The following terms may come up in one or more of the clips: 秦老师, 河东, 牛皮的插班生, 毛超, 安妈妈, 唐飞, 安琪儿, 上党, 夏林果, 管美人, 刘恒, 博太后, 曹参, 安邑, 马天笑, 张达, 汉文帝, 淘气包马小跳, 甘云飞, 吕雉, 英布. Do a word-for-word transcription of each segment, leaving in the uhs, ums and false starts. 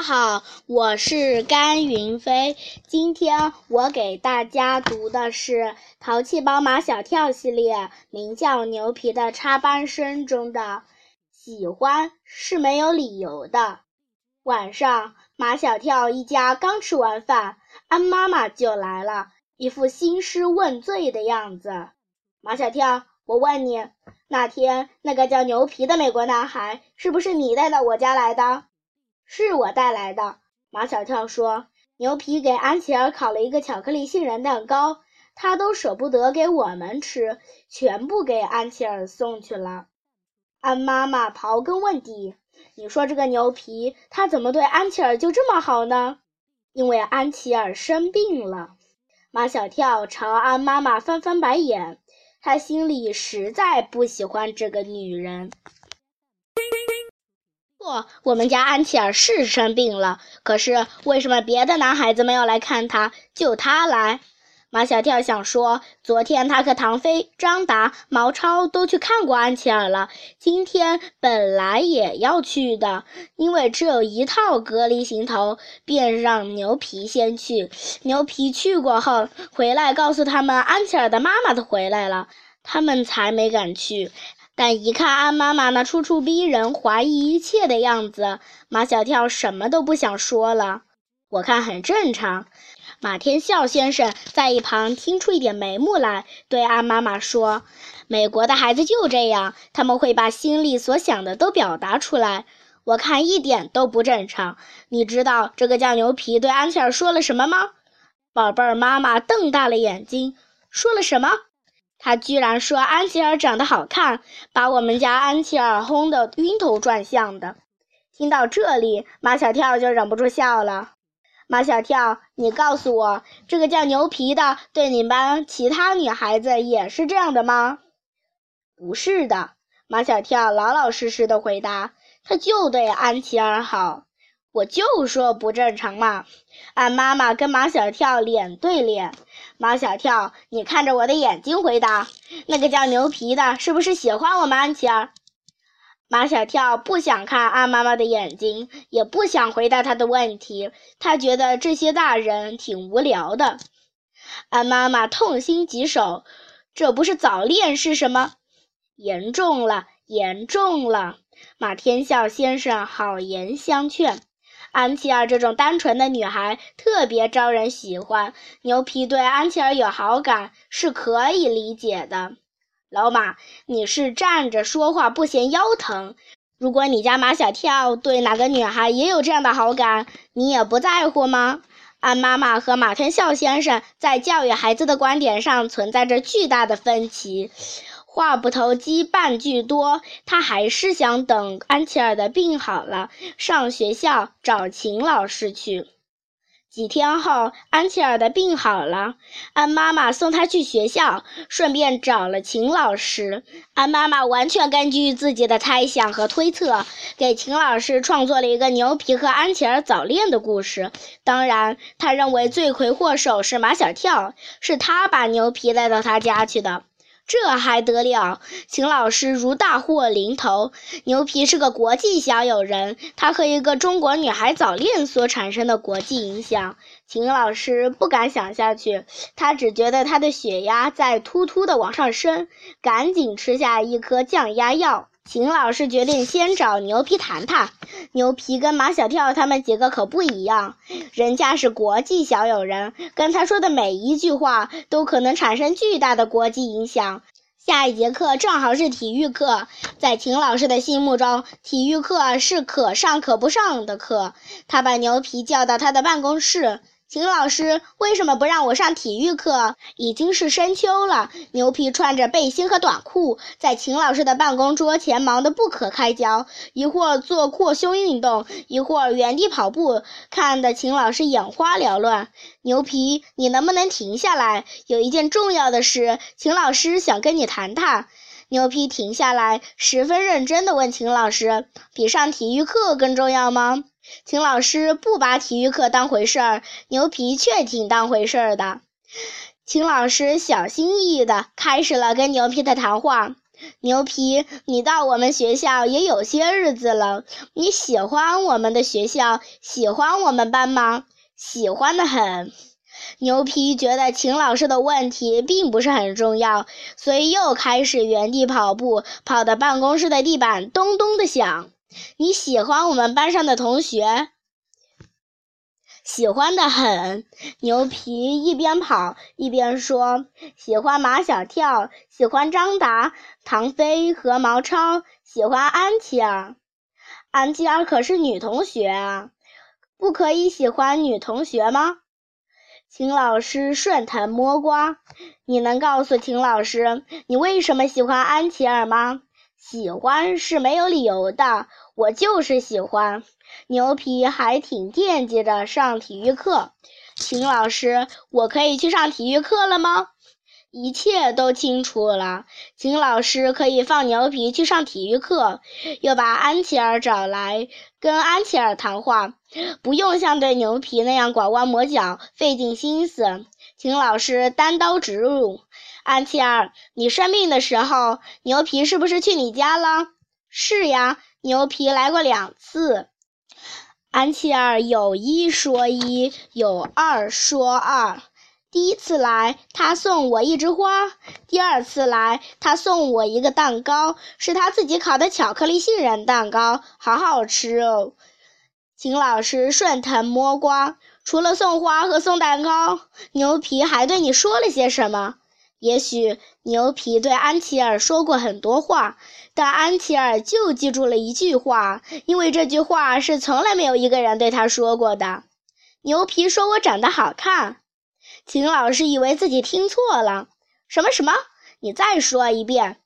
大家好，我是甘云飞。今天我给大家读的是《淘气包马小跳》系列，名叫《牛皮的插班生》中的“喜欢是没有理由的”。晚上，马小跳一家刚吃完饭，安妈妈就来了，一副兴师问罪的样子。马小跳，我问你，那天那个叫牛皮的美国男孩，是不是你带到我家来的？是我带来的，马小跳说。牛皮给安琪儿烤了一个巧克力杏仁蛋糕，他都舍不得给我们吃，全部给安琪儿送去了。安妈妈刨根问底，你说这个牛皮，他怎么对安琪儿就这么好呢？因为安琪儿生病了。马小跳朝安妈妈翻翻白眼，他心里实在不喜欢这个女人。我们家安琪儿是生病了，可是为什么别的男孩子没有来看她，就她来？马小跳想说，昨天他和唐飞、张达、毛超都去看过安琪儿了，今天本来也要去的，因为只有一套隔离行头，便让牛皮先去。牛皮去过后回来告诉他们，安琪儿的妈妈都回来了，他们才没敢去。但一看安妈妈那处处逼人、怀疑一切的样子，马小跳什么都不想说了。我看很正常。马天笑先生在一旁听出一点眉目来，对安妈妈说：“美国的孩子就这样，他们会把心里所想的都表达出来。我看一点都不正常。你知道这个叫牛皮对安琪儿说了什么吗？”宝贝儿妈妈瞪大了眼睛，说了什么？他居然说安琪儿长得好看，把我们家安琪儿轰得晕头转向的。听到这里，马小跳就忍不住笑了。马小跳，你告诉我，这个叫牛皮的对你班其他女孩子也是这样的吗？不是的，马小跳老老实实的回答，他就对安琪儿好。我就说不正常嘛。安妈妈跟马小跳脸对脸，马小跳，你看着我的眼睛回答，那个叫牛皮的是不是喜欢我们安琪儿？马小跳不想看安妈妈的眼睛，也不想回答她的问题，他觉得这些大人挺无聊的。安妈妈痛心疾首，这不是早恋是什么？严重了，严重了。马天笑先生好言相劝。安琪儿这种单纯的女孩特别招人喜欢，牛皮对安琪儿有好感是可以理解的。老马，你是站着说话不嫌腰疼，如果你家马小跳对哪个女孩也有这样的好感，你也不在乎吗？安妈妈和马天笑先生在教育孩子的观点上存在着巨大的分歧。话不投机半句多，他还是想等安琪儿的病好了，上学校找秦老师去。几天后，安琪儿的病好了，安妈妈送她去学校，顺便找了秦老师。安妈妈完全根据自己的猜想和推测，给秦老师创作了一个牛皮和安琪儿早恋的故事。当然，他认为罪魁祸首是马小跳，是他把牛皮带到他家去的。这还得了，秦老师如大祸临头，牛皮是个国际小友人，他和一个中国女孩早恋所产生的国际影响。秦老师不敢想下去，他只觉得他的血压在突突的往上升，赶紧吃下一颗降压药。秦老师决定先找牛皮谈谈，牛皮跟马小跳他们几个可不一样，人家是国际小友人，跟他说的每一句话都可能产生巨大的国际影响。下一节课正好是体育课，在秦老师的心目中，体育课是可上可不上的课。他把牛皮叫到他的办公室，秦老师，为什么不让我上体育课？已经是深秋了，牛皮穿着背心和短裤，在秦老师的办公桌前忙得不可开交，一会儿做扩胸运动，一会儿原地跑步，看得秦老师眼花缭乱。牛皮，你能不能停下来？有一件重要的事，秦老师想跟你谈谈。牛皮停下来，十分认真地问秦老师，比上体育课更重要吗？秦老师不把体育课当回事儿，牛皮却挺当回事儿的。秦老师小心翼翼地开始了跟牛皮的谈话。牛皮，你到我们学校也有些日子了，你喜欢我们的学校，喜欢我们班吗？喜欢得很。牛皮觉得秦老师的问题并不是很重要，所以又开始原地跑步，跑到办公室的地板咚咚地响。你喜欢我们班上的同学？喜欢得很。牛皮一边跑一边说，喜欢马小跳，喜欢张达、唐飞和毛超，喜欢安琪儿。安琪儿可是女同学啊，不可以喜欢女同学吗？秦老师顺藤摸瓜，你能告诉秦老师你为什么喜欢安琪儿吗？喜欢是没有理由的，我就是喜欢。牛皮还挺惦记着上体育课。秦老师，我可以去上体育课了吗？一切都清楚了，秦老师可以放牛皮去上体育课，又把安琪儿找来，跟安琪儿谈话，不用像对牛皮那样拐弯抹角，费尽心思。秦老师单刀直入，安琪儿，你生病的时候，牛皮是不是去你家了？是呀，牛皮来过两次。安琪儿有一说一，有二说二。第一次来，他送我一枝花；第二次来，他送我一个蛋糕，是他自己烤的巧克力杏仁蛋糕，好好吃哦。秦老师顺藤摸瓜，除了送花和送蛋糕，牛皮还对你说了些什么？也许牛皮对安琪儿说过很多话，但安琪儿就记住了一句话，因为这句话是从来没有一个人对他说过的。牛皮说我长得好看。秦老师以为自己听错了，什么什么？你再说一遍。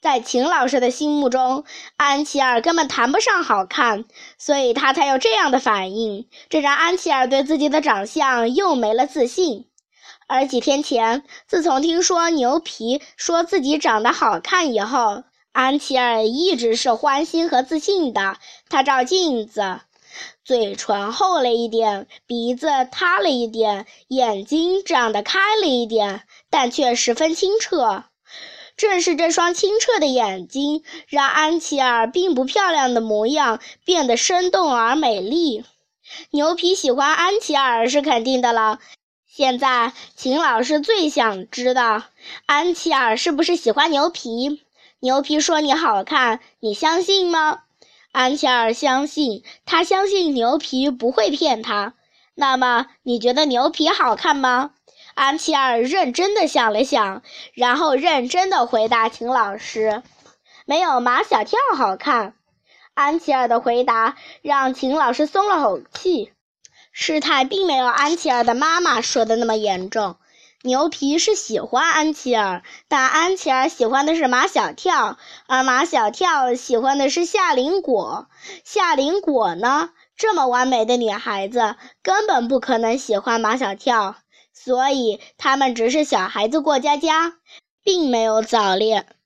在秦老师的心目中，安琪儿根本谈不上好看，所以他才有这样的反应，这让安琪儿对自己的长相又没了自信。而几天前，自从听说牛皮说自己长得好看以后，安琪儿一直是欢欣和自信的。她照镜子，嘴唇厚了一点，鼻子塌了一点，眼睛长得开了一点，但却十分清澈。正是这双清澈的眼睛，让安琪儿并不漂亮的模样变得生动而美丽。牛皮喜欢安琪儿是肯定的了，现在秦老师最想知道，安琪儿是不是喜欢牛皮？牛皮说你好看，你相信吗？安琪儿相信，她相信牛皮不会骗她。那么你觉得牛皮好看吗？安琪儿认真地想了想，然后认真地回答秦老师，没有马小跳好看。安琪儿的回答让秦老师松了口气，事态并没有安琪儿的妈妈说的那么严重。牛皮是喜欢安琪儿，但安琪儿喜欢的是马小跳，而马小跳喜欢的是夏林果。夏林果呢，这么完美的女孩子根本不可能喜欢马小跳，所以他们只是小孩子过家家，并没有早恋。